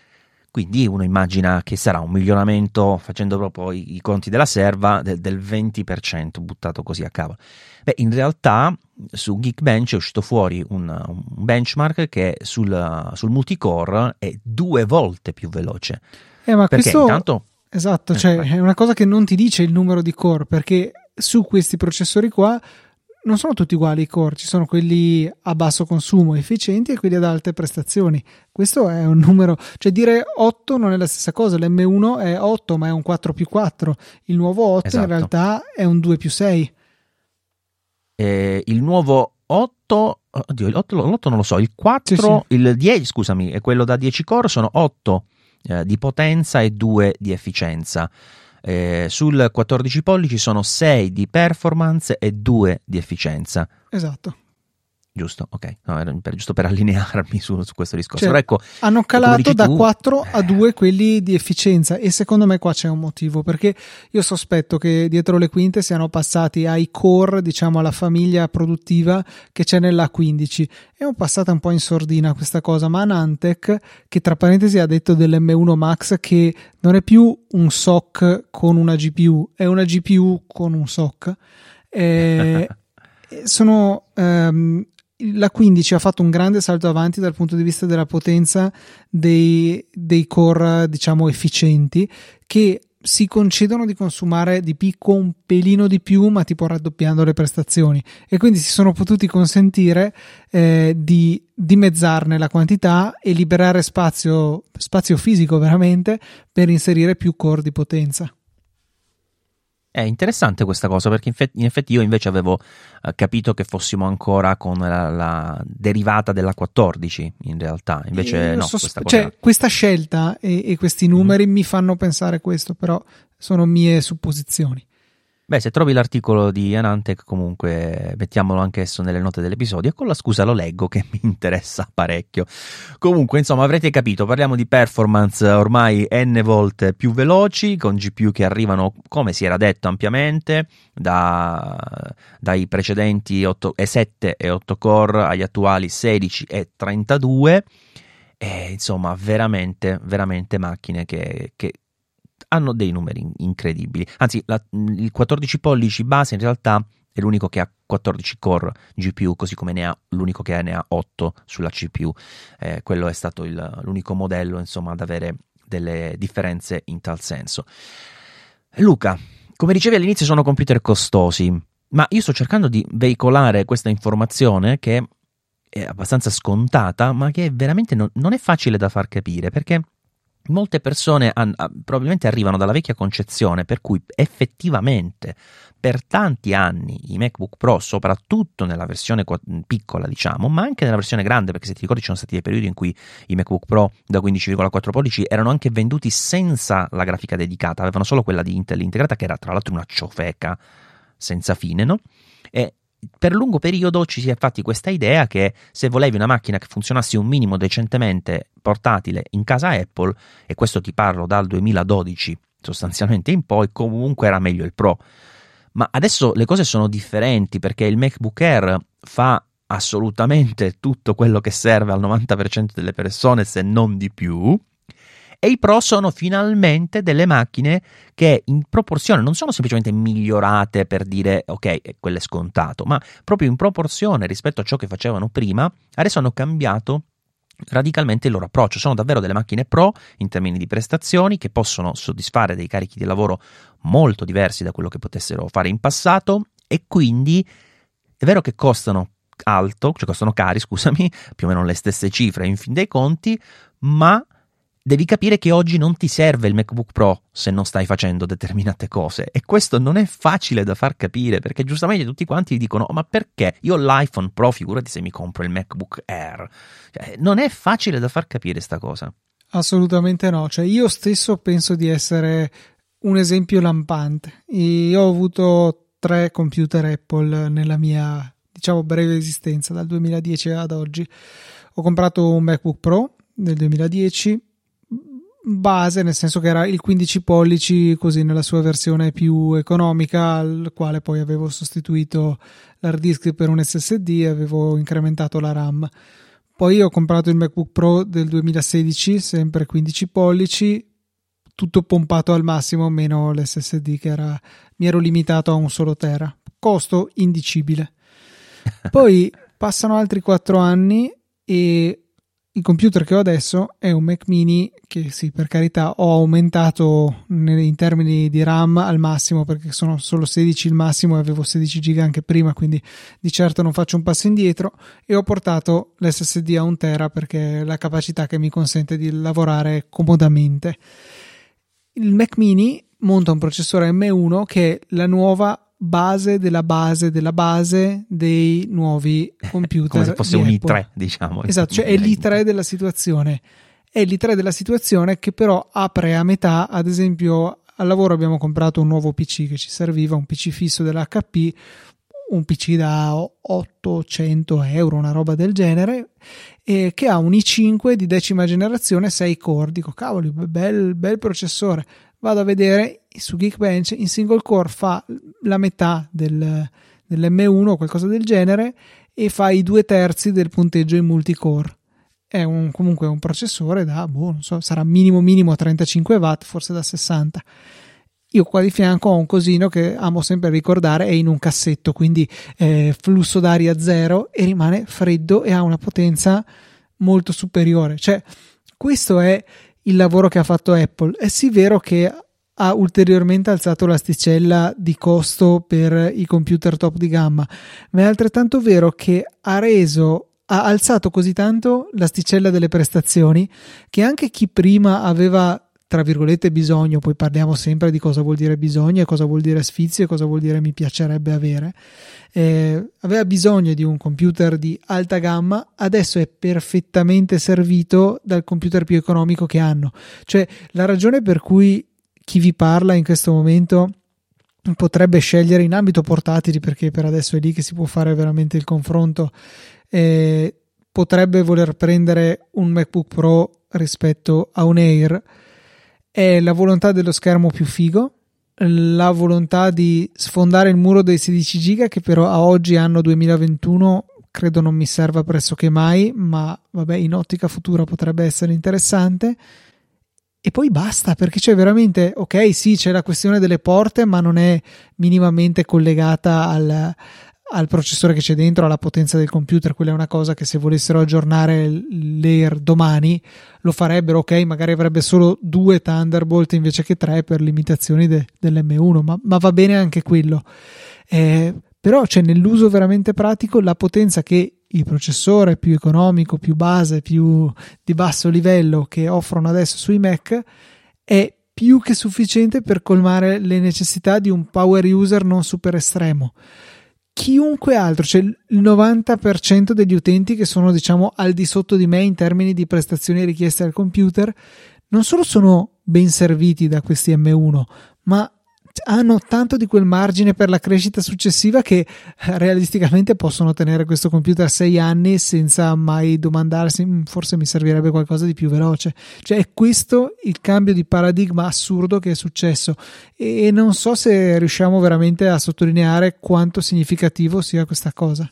quindi uno immagina che sarà un miglioramento, facendo proprio i, i conti della serva, del, del venti per cento, buttato così a cavolo. Beh, in realtà su Geekbench è uscito fuori un, un benchmark che sul, sul multicore è due volte più veloce. Eh, ma perché questo... intanto... Esatto, eh, cioè, è una cosa che non ti dice il numero di core, perché su questi processori qua non sono tutti uguali i core, ci sono quelli a basso consumo efficienti e quelli ad alte prestazioni. Questo è un numero, cioè dire otto non è la stessa cosa. L'M uno è otto ma è un quattro più quattro, il nuovo otto esatto. In realtà è un due più sei. Eh, il nuovo otto, oddio, l'otto non lo so, il quattro, sì, sì. Il dieci, scusami, è quello da dieci core, sono otto eh, di potenza e due di efficienza. Eh, sul quattordici pollici sono sei di performance e due di efficienza. Esatto. Giusto, ok. No, per, giusto per allinearmi su, su questo discorso. Cioè, ecco, hanno calato da tu... quattro a due quelli di efficienza, e secondo me qua c'è un motivo, perché io sospetto che dietro le quinte siano passati ai core, diciamo alla famiglia produttiva che c'è nella A quindici. È un passata un po' in sordina questa cosa, ma Nantech, che tra parentesi ha detto dell'M uno Max che non è più un S O C con una G P U, è una G P U con un S O C. Eh, sono ehm, la quindici ha fatto un grande salto avanti dal punto di vista della potenza dei, dei core, diciamo efficienti, che si concedono di consumare di picco un pelino di più, ma tipo raddoppiando le prestazioni, e quindi si sono potuti consentire eh, di dimezzarne la quantità e liberare spazio, spazio fisico veramente, per inserire più core di potenza. È interessante questa cosa, perché in effetti io invece avevo capito che fossimo ancora con la, la derivata della quattordici, in realtà invece no, so, questa, cosa... cioè, questa scelta e, e questi numeri mm. mi fanno pensare questo, però sono mie supposizioni. Beh, se trovi l'articolo di Anantech, comunque mettiamolo anch'esso nelle note dell'episodio, e con la scusa lo leggo che mi interessa parecchio. Comunque, insomma, avrete capito, parliamo di performance ormai n volte più veloci, con G P U che arrivano, come si era detto ampiamente, da, dai precedenti otto, sette e otto core agli attuali sedici e trentadue, e insomma veramente, veramente macchine che... che hanno dei numeri incredibili. Anzi, la, il quattordici pollici base in realtà è l'unico che ha quattordici core G P U, così come ne ha l'unico che ne ha otto sulla C P U. Eh, quello è stato il, l'unico modello, insomma, ad avere delle differenze in tal senso. Luca, come dicevi all'inizio, sono computer costosi, ma io sto cercando di veicolare questa informazione che è abbastanza scontata, ma che veramente non, non è facile da far capire, perché molte persone han, probabilmente arrivano dalla vecchia concezione per cui effettivamente per tanti anni i MacBook Pro, soprattutto nella versione piccola diciamo, ma anche nella versione grande, perché se ti ricordi ci sono stati dei periodi in cui i MacBook Pro da quindici virgola quattro pollici erano anche venduti senza la grafica dedicata, avevano solo quella di Intel integrata, che era tra l'altro una ciofeca senza fine, no? E per lungo periodo ci si è fatti questa idea che se volevi una macchina che funzionasse un minimo decentemente portatile in casa Apple, e questo ti parlo dal duemiladodici sostanzialmente in poi, comunque era meglio il Pro. Ma adesso le cose sono differenti, perché il MacBook Air fa assolutamente tutto quello che serve al novanta per cento delle persone, se non di più, e i Pro sono finalmente delle macchine che in proporzione non sono semplicemente migliorate per dire ok, quello è scontato, ma proprio in proporzione rispetto a ciò che facevano prima, adesso hanno cambiato radicalmente il loro approccio. Sono davvero delle macchine pro in termini di prestazioni, che possono soddisfare dei carichi di lavoro molto diversi da quello che potessero fare in passato, e quindi è vero che costano alto, cioè costano cari, scusami, più o meno le stesse cifre in fin dei conti, ma devi capire che oggi non ti serve il MacBook Pro se non stai facendo determinate cose, e questo non è facile da far capire, perché giustamente tutti quanti dicono ma perché io ho l'iPhone Pro, figurati se mi compro il MacBook Air. Cioè, non è facile da far capire sta cosa. Assolutamente no, cioè io stesso penso di essere un esempio lampante. Io ho avuto tre computer Apple nella mia, diciamo, breve esistenza, dal duemiladieci ad oggi. Ho comprato un MacBook Pro nel duemiladieci base, nel senso che era il quindici pollici, così nella sua versione più economica, al quale poi avevo sostituito l'hard disk per un S S D e avevo incrementato la RAM. Poi ho comprato il MacBook Pro del duemilasedici, sempre quindici pollici, tutto pompato al massimo, meno l'S S D che era, mi ero limitato a un solo tera, costo indicibile. Poi passano altri quattro anni e il computer che ho adesso è un Mac Mini che sì, per carità, ho aumentato in termini di RAM al massimo, perché sono solo sedici il massimo e avevo sedici giga anche prima, quindi di certo non faccio un passo indietro, e ho portato l'S S D a un tera perché è la capacità che mi consente di lavorare comodamente. Il Mac Mini monta un processore M uno che è la nuova base della base della base dei nuovi computer, come se fosse un Apple. i tre, diciamo, esatto, cioè è l'i tre della situazione è l'i tre della situazione che però apre a metà. Ad esempio, al lavoro abbiamo comprato un nuovo P C che ci serviva, un P C fisso dell'H P, un P C da ottocento euro, una roba del genere, eh, che ha un i cinque di decima generazione, sei core. Dico cavoli, bel, bel processore. Vado a vedere su Geekbench, in single core fa la metà del, dell'M uno o qualcosa del genere, e fa i due terzi del punteggio in multicore. È un, comunque un processore da, boh, non so, sarà minimo minimo trentacinque watt, forse da sessanta. Io qua di fianco ho un cosino che amo sempre ricordare, è in un cassetto, quindi eh, flusso d'aria zero, e rimane freddo e ha una potenza molto superiore. Cioè, questo è il lavoro che ha fatto Apple. È sì vero che ha ulteriormente alzato l'asticella di costo per i computer top di gamma, ma è altrettanto vero che ha reso, ha alzato così tanto l'asticella delle prestazioni che anche chi prima aveva, tra virgolette, bisogno, poi parliamo sempre di cosa vuol dire bisogno e cosa vuol dire sfizio e cosa vuol dire mi piacerebbe avere, eh, aveva bisogno di un computer di alta gamma, adesso è perfettamente servito dal computer più economico che hanno. Cioè, la ragione per cui chi vi parla in questo momento potrebbe scegliere in ambito portatili, perché per adesso è lì che si può fare veramente il confronto, eh, potrebbe voler prendere un MacBook Pro rispetto a un Air. È la volontà dello schermo più figo, la volontà di sfondare il muro dei sedici giga, che però a oggi, anno duemilaventuno, credo non mi serva pressoché mai, ma vabbè, in ottica futura potrebbe essere interessante. E poi basta, perché c'è veramente, ok, sì, c'è la questione delle porte, ma non è minimamente collegata al, al processore che c'è dentro, alla potenza del computer. Quella è una cosa che, se volessero aggiornare l'Air domani, lo farebbero. Ok, magari avrebbe solo due Thunderbolt invece che tre per limitazioni de, dell'emme uno, ma, ma va bene anche quello. Eh, però c'è, nell'uso veramente pratico, la potenza che il processore più economico, più base, più di basso livello che offrono adesso sui Mac è più che sufficiente per colmare le necessità di un power user non super estremo. Chiunque altro, cioè il novanta per cento degli utenti che sono, diciamo, al di sotto di me in termini di prestazioni richieste al computer, non solo sono ben serviti da questi emme uno, ma hanno tanto di quel margine per la crescita successiva che realisticamente possono tenere questo computer sei anni senza mai domandarsi forse mi servirebbe qualcosa di più veloce. Cioè è questo il cambio di paradigma assurdo che è successo, e non so se riusciamo veramente a sottolineare quanto significativo sia questa cosa.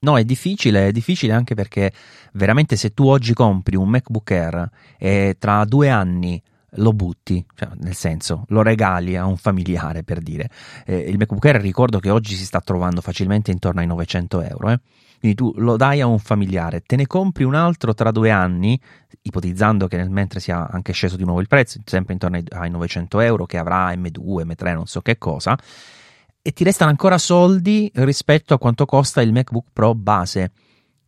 No, è difficile, è difficile anche perché veramente, se tu oggi compri un MacBook Air e tra due anni lo butti, cioè nel senso lo regali a un familiare, per dire, eh, il MacBook Air, ricordo che oggi si sta trovando facilmente intorno ai novecento euro, eh? Quindi tu lo dai a un familiare, te ne compri un altro tra due anni, ipotizzando che nel mentre sia anche sceso di nuovo il prezzo, sempre intorno ai, ai novecento euro, che avrà emme due, emme tre, non so che cosa, e ti restano ancora soldi rispetto a quanto costa il MacBook Pro base,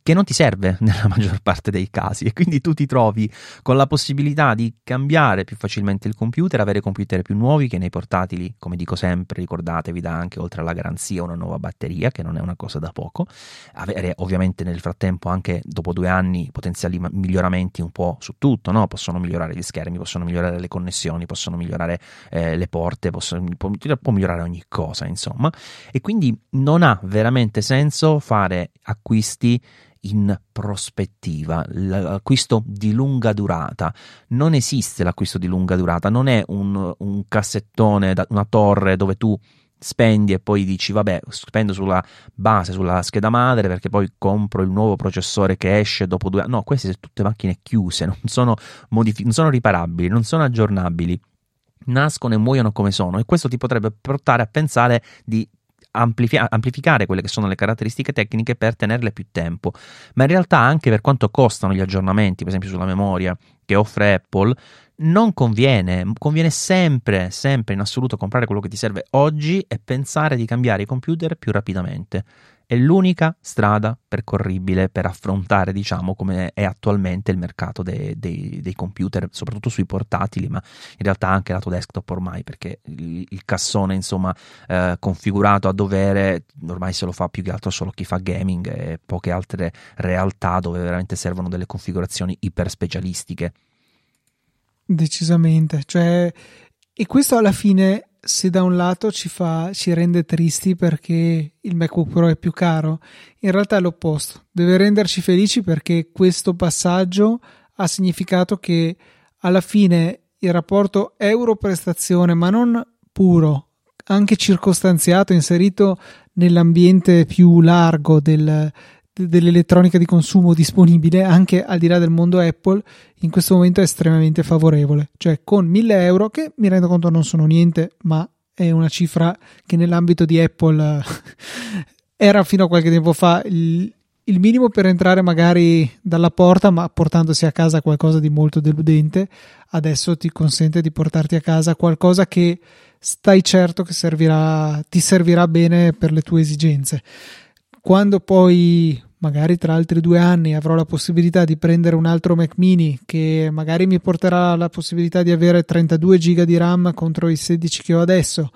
che non ti serve nella maggior parte dei casi, e quindi tu ti trovi con la possibilità di cambiare più facilmente il computer, avere computer più nuovi, che nei portatili, come dico sempre, ricordatevi, dà anche, oltre alla garanzia, una nuova batteria, che non è una cosa da poco, avere ovviamente nel frattempo, anche dopo due anni, potenziali miglioramenti un po' su tutto, no? Possono migliorare gli schermi, possono migliorare le connessioni, possono migliorare eh, le porte, possono, può, può migliorare ogni cosa, insomma, e quindi non ha veramente senso fare acquisti in prospettiva. L'acquisto di lunga durata non esiste, l'acquisto di lunga durata non è un, un cassettone, una torre dove tu spendi e poi dici vabbè, spendo sulla base, sulla scheda madre, perché poi compro il nuovo processore che esce dopo due anni. No, queste sono tutte macchine chiuse, non sono, modifi- non sono riparabili, non sono aggiornabili, nascono e muoiono come sono, e questo ti potrebbe portare a pensare di Amplifi- amplificare quelle che sono le caratteristiche tecniche per tenerle più tempo, ma in realtà, anche per quanto costano gli aggiornamenti, per esempio sulla memoria che offre Apple, non conviene conviene sempre sempre in assoluto comprare quello che ti serve oggi e pensare di cambiare i computer più rapidamente. È l'unica strada percorribile per affrontare, diciamo, come è attualmente il mercato dei, dei, dei computer, soprattutto sui portatili, ma in realtà anche lato desktop ormai, perché il, il cassone, insomma, eh, configurato a dovere, ormai se lo fa più che altro solo chi fa gaming e poche altre realtà dove veramente servono delle configurazioni iper specialistiche. Decisamente, cioè, e questo alla fine, se da un lato ci fa ci rende tristi perché il MacBook Pro è più caro, in realtà è l'opposto, deve renderci felici, perché questo passaggio ha significato che alla fine il rapporto euro prestazione, ma non puro, anche circostanziato, inserito nell'ambiente più largo del, dell'elettronica di consumo disponibile, anche al di là del mondo Apple, in questo momento è estremamente favorevole. Cioè, con mille euro, che mi rendo conto non sono niente, ma è una cifra che nell'ambito di Apple era fino a qualche tempo fa il, il minimo per entrare magari dalla porta, ma portandosi a casa qualcosa di molto deludente, adesso ti consente di portarti a casa qualcosa che stai certo che servirà, ti servirà bene per le tue esigenze. Quando poi, magari tra altri due anni, avrò la possibilità di prendere un altro Mac Mini che magari mi porterà la possibilità di avere trentadue giga di RAM contro i sedici che ho adesso,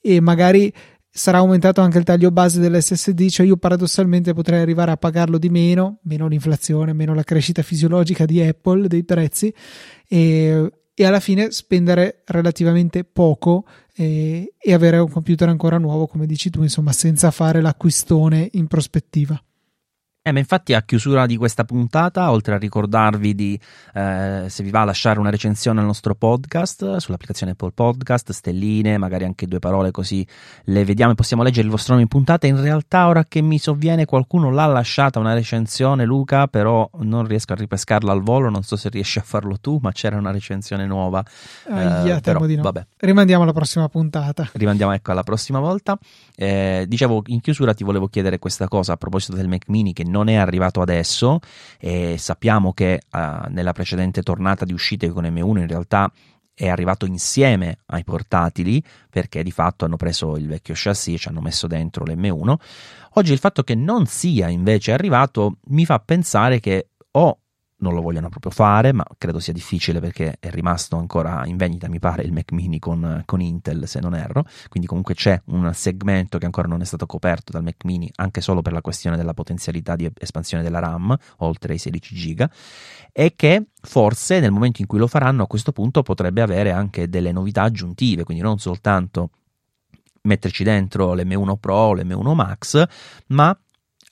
e magari sarà aumentato anche il taglio base dell'esse esse di, cioè io paradossalmente potrei arrivare a pagarlo di meno, meno l'inflazione, meno la crescita fisiologica di Apple, dei prezzi, e e alla fine spendere relativamente poco eh, e avere un computer ancora nuovo, come dici tu, insomma, senza fare l'acquistone in prospettiva. Eh, ma infatti a chiusura di questa puntata, oltre a ricordarvi di eh, se vi va, lasciare una recensione al nostro podcast sull'applicazione Apple Podcast, stelline, magari anche due parole, così le vediamo e possiamo leggere il vostro nome in puntata. In realtà, ora che mi sovviene, qualcuno l'ha lasciata una recensione, Luca, però non riesco a ripescarla al volo, non so se riesci a farlo tu, ma c'era una recensione nuova. Ah, eh, però, di no. Vabbè. Rimandiamo alla prossima puntata. Rimandiamo, ecco, alla prossima volta. Eh, dicevo, in chiusura ti volevo chiedere questa cosa a proposito del Mac Mini, che non è arrivato adesso, e sappiamo che uh, nella precedente tornata di uscite con M uno in realtà è arrivato insieme ai portatili, perché di fatto hanno preso il vecchio chassis e ci hanno messo dentro l'M uno. Oggi il fatto che non sia invece arrivato mi fa pensare che o non lo vogliono proprio fare, ma credo sia difficile perché è rimasto ancora in vendita, mi pare, il Mac Mini con, con Intel, se non erro, quindi comunque c'è un segmento che ancora non è stato coperto dal Mac Mini, anche solo per la questione della potenzialità di espansione della RAM oltre ai sedici giga, e che forse nel momento in cui lo faranno, a questo punto potrebbe avere anche delle novità aggiuntive, quindi non soltanto metterci dentro l'M uno Pro, l'M uno Max, ma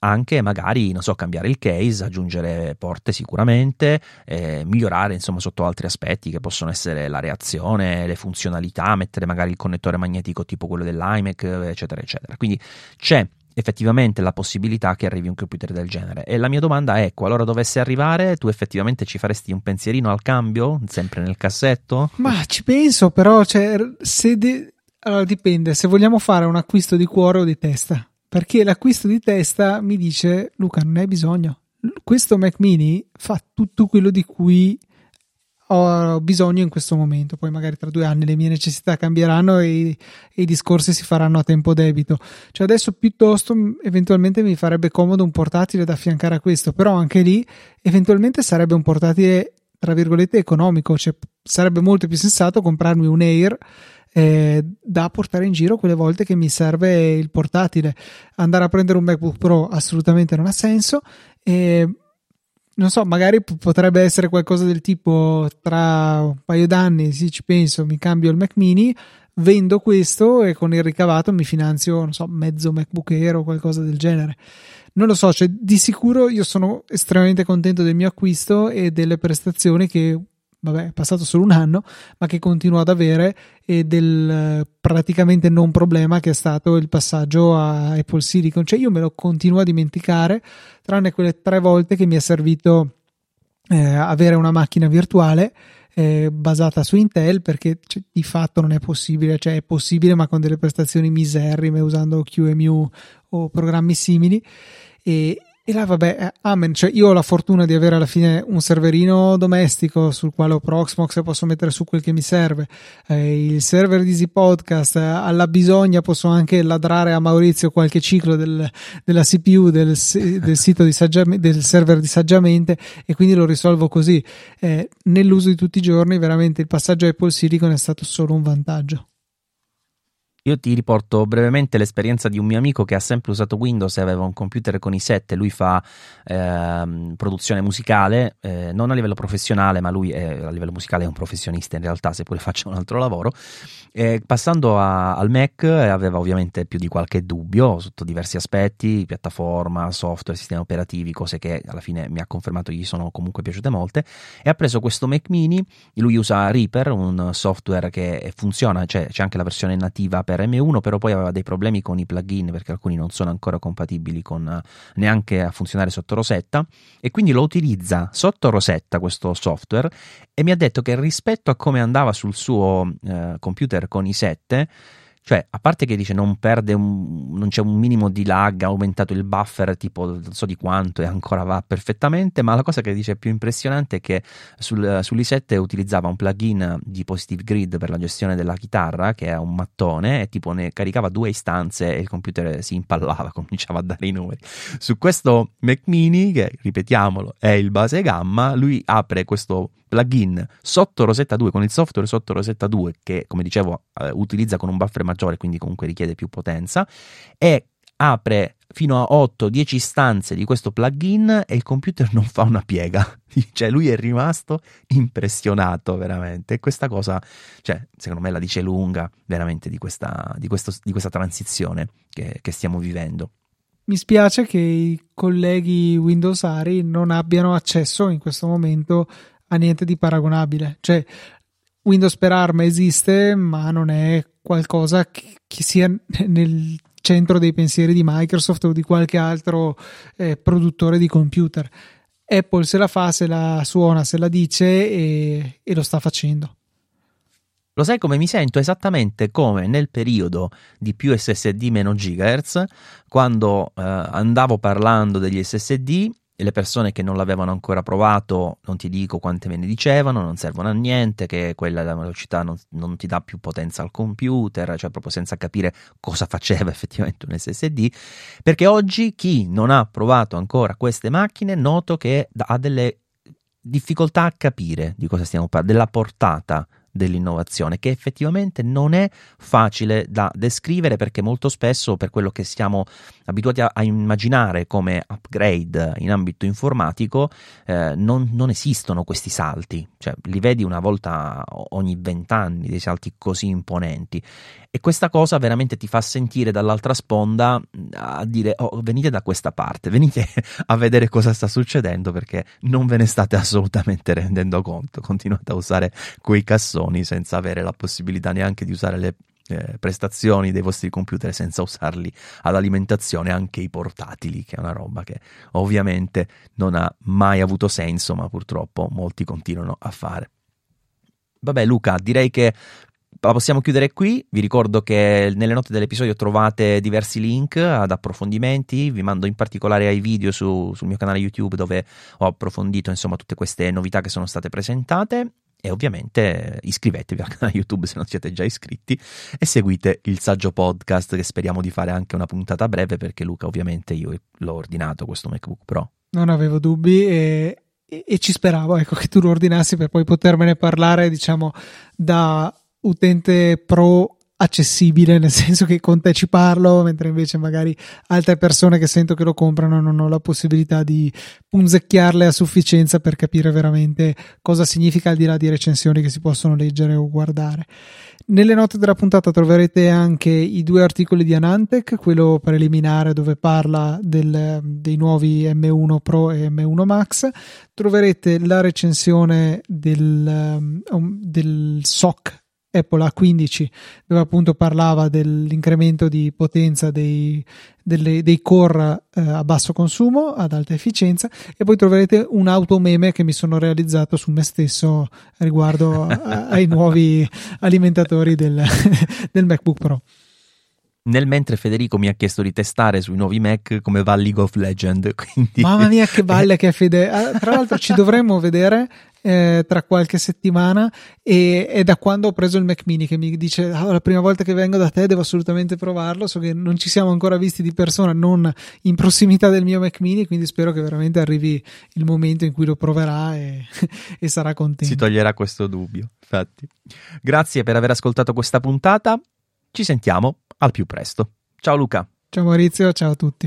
anche magari, non so, cambiare il case, aggiungere porte sicuramente, eh, migliorare insomma sotto altri aspetti che possono essere la reazione, le funzionalità, mettere magari il connettore magnetico tipo quello dell'iMac, eccetera eccetera. Quindi c'è effettivamente la possibilità che arrivi un computer del genere, e la mia domanda è: qualora dovesse arrivare, tu effettivamente ci faresti un pensierino al cambio, sempre nel cassetto? Ma ci penso, però, cioè, se de... allora dipende se vogliamo fare un acquisto di cuore o di testa, perché l'acquisto di testa mi dice: Luca, non hai bisogno, questo Mac Mini fa tutto quello di cui ho bisogno in questo momento, poi magari tra due anni le mie necessità cambieranno e, e i discorsi si faranno a tempo debito, cioè adesso piuttosto eventualmente mi farebbe comodo un portatile da affiancare a questo, però anche lì eventualmente sarebbe un portatile tra virgolette economico, cioè sarebbe molto più sensato comprarmi un Air Eh, da portare in giro quelle volte che mi serve il portatile. Andare a prendere un MacBook Pro assolutamente non ha senso. Eh, non so, magari p- potrebbe essere qualcosa del tipo: tra un paio d'anni, sì, ci penso, mi cambio il Mac Mini, vendo questo e con il ricavato mi finanzio, non so, mezzo MacBook Air o qualcosa del genere. Non lo so, cioè, di sicuro io sono estremamente contento del mio acquisto e delle prestazioni che, vabbè, è passato solo un anno, ma che continuo ad avere, e del praticamente non problema che è stato il passaggio a Apple Silicon. Cioè io me lo continuo a dimenticare, tranne quelle tre volte che mi è servito eh, avere una macchina virtuale eh, basata su Intel, perché cioè, di fatto non è possibile, cioè è possibile ma con delle prestazioni miserrime usando Q M U o programmi simili. E E là vabbè, amen, cioè io ho la fortuna di avere alla fine un serverino domestico sul quale ho Proxmox e posso mettere su quel che mi serve, eh, il server di Easy Podcast, eh, alla bisogna posso anche ladrare a Maurizio qualche ciclo del, della C P U del, del sito di saggiam- del server di Saggiamente, e quindi lo risolvo così. Eh, nell'uso di tutti i giorni veramente il passaggio a Apple Silicon è stato solo un vantaggio. Io ti riporto brevemente l'esperienza di un mio amico che ha sempre usato Windows e aveva un computer con i sette. Lui fa eh, produzione musicale, eh, non a livello professionale, ma lui è, a livello musicale è un professionista in realtà, seppure faccia un altro lavoro. E passando a, al Mac aveva ovviamente più di qualche dubbio sotto diversi aspetti, piattaforma, software, sistemi operativi, cose che alla fine mi ha confermato gli sono comunque piaciute molte, e ha preso questo Mac Mini. Lui usa Reaper, un software che funziona, cioè c'è anche la versione nativa per M uno, però poi aveva dei problemi con i plugin, perché alcuni non sono ancora compatibili con, neanche a funzionare sotto Rosetta, e quindi lo utilizza sotto Rosetta questo software, e mi ha detto che rispetto a come andava sul suo eh, computer con i sette, cioè a parte che dice non perde un, non c'è un minimo di lag, ha aumentato il buffer tipo non so di quanto e ancora va perfettamente, ma la cosa che dice più impressionante è che sul, sull'i sette utilizzava un plugin di Positive Grid per la gestione della chitarra, che è un mattone, e tipo ne caricava due istanze e il computer si impallava, cominciava a dare i numeri. Su questo Mac Mini, che ripetiamolo è il base gamma, lui apre questo plugin sotto Rosetta due, con il software sotto Rosetta due, che come dicevo eh, utilizza con un buffer maggiore, quindi comunque richiede più potenza, e apre fino a otto dieci istanze di questo plugin e il computer non fa una piega. Cioè lui è rimasto impressionato veramente, e questa cosa, cioè, secondo me la dice lunga veramente di questa, di questo, di questa transizione che, che stiamo vivendo. Mi spiace che i colleghi Windowsari non abbiano accesso in questo momento a niente di paragonabile. Cioè Windows per ARM esiste, ma non è qualcosa che, che sia nel centro dei pensieri di Microsoft o di qualche altro eh, produttore di computer. Apple se la fa, se la suona, se la dice e, e lo sta facendo. Lo sai come mi sento? Esattamente come nel periodo di più S S D meno gigahertz, quando eh, andavo parlando degli S S D e le persone che non l'avevano ancora provato, non ti dico quante me ne dicevano, non servono a niente, che quella della velocità non, non ti dà più potenza al computer, cioè proprio senza capire cosa faceva effettivamente un S S D, perché oggi chi non ha provato ancora queste macchine noto che ha delle difficoltà a capire di cosa stiamo parlando, della portata dell'innovazione, che effettivamente non è facile da descrivere, perché molto spesso, per quello che siamo abituati a, a immaginare come upgrade in ambito informatico, eh, non, non esistono questi salti, cioè li vedi una volta ogni vent'anni dei salti così imponenti, e questa cosa veramente ti fa sentire dall'altra sponda a dire: oh, venite da questa parte, venite a vedere cosa sta succedendo, perché non ve ne state assolutamente rendendo conto, continuate a usare quei cassoni senza avere la possibilità neanche di usare le eh, prestazioni dei vostri computer, senza usarli all'alimentazione, anche i portatili, che è una roba che ovviamente non ha mai avuto senso, ma purtroppo molti continuano a fare. Vabbè Luca, direi che la possiamo chiudere qui. Vi ricordo che nelle note dell'episodio trovate diversi link ad approfondimenti, vi mando in particolare ai video su, sul mio canale YouTube, dove ho approfondito insomma tutte queste novità che sono state presentate. E ovviamente iscrivetevi al canale YouTube se non siete già iscritti, e seguite il Saggio Podcast, che speriamo di fare anche una puntata breve, perché Luca, ovviamente io l'ho ordinato questo MacBook Pro, non avevo dubbi, e, e, e ci speravo, ecco, che tu lo ordinassi per poi potermene parlare, diciamo, da utente pro accessibile, nel senso che con te ci parlo, mentre invece magari altre persone che sento che lo comprano non ho la possibilità di punzecchiarle a sufficienza per capire veramente cosa significa, al di là di recensioni che si possono leggere o guardare. Nelle note della puntata troverete anche i due articoli di Anantech, quello preliminare dove parla del, dei nuovi M uno Pro e M uno Max, troverete la recensione del, del S O C Apple A quindici, dove appunto parlava dell'incremento di potenza dei, delle, dei core eh, a basso consumo, ad alta efficienza, e poi troverete un automeme che mi sono realizzato su me stesso riguardo a, ai nuovi alimentatori del, del MacBook Pro. Nel mentre Federico mi ha chiesto di testare sui nuovi Mac come va League of Legends, quindi... Mamma mia che balle che è Fede, tra l'altro ci dovremmo vedere eh, tra qualche settimana, e è da quando ho preso il Mac Mini che mi dice: oh, la prima volta che vengo da te devo assolutamente provarlo. So che non ci siamo ancora visti di persona, non in prossimità del mio Mac Mini, quindi spero che veramente arrivi il momento in cui lo proverà e, e sarà contento, si toglierà questo dubbio. Infatti, grazie per aver ascoltato questa puntata, ci sentiamo al più presto. Ciao Luca. Ciao Maurizio, ciao a tutti.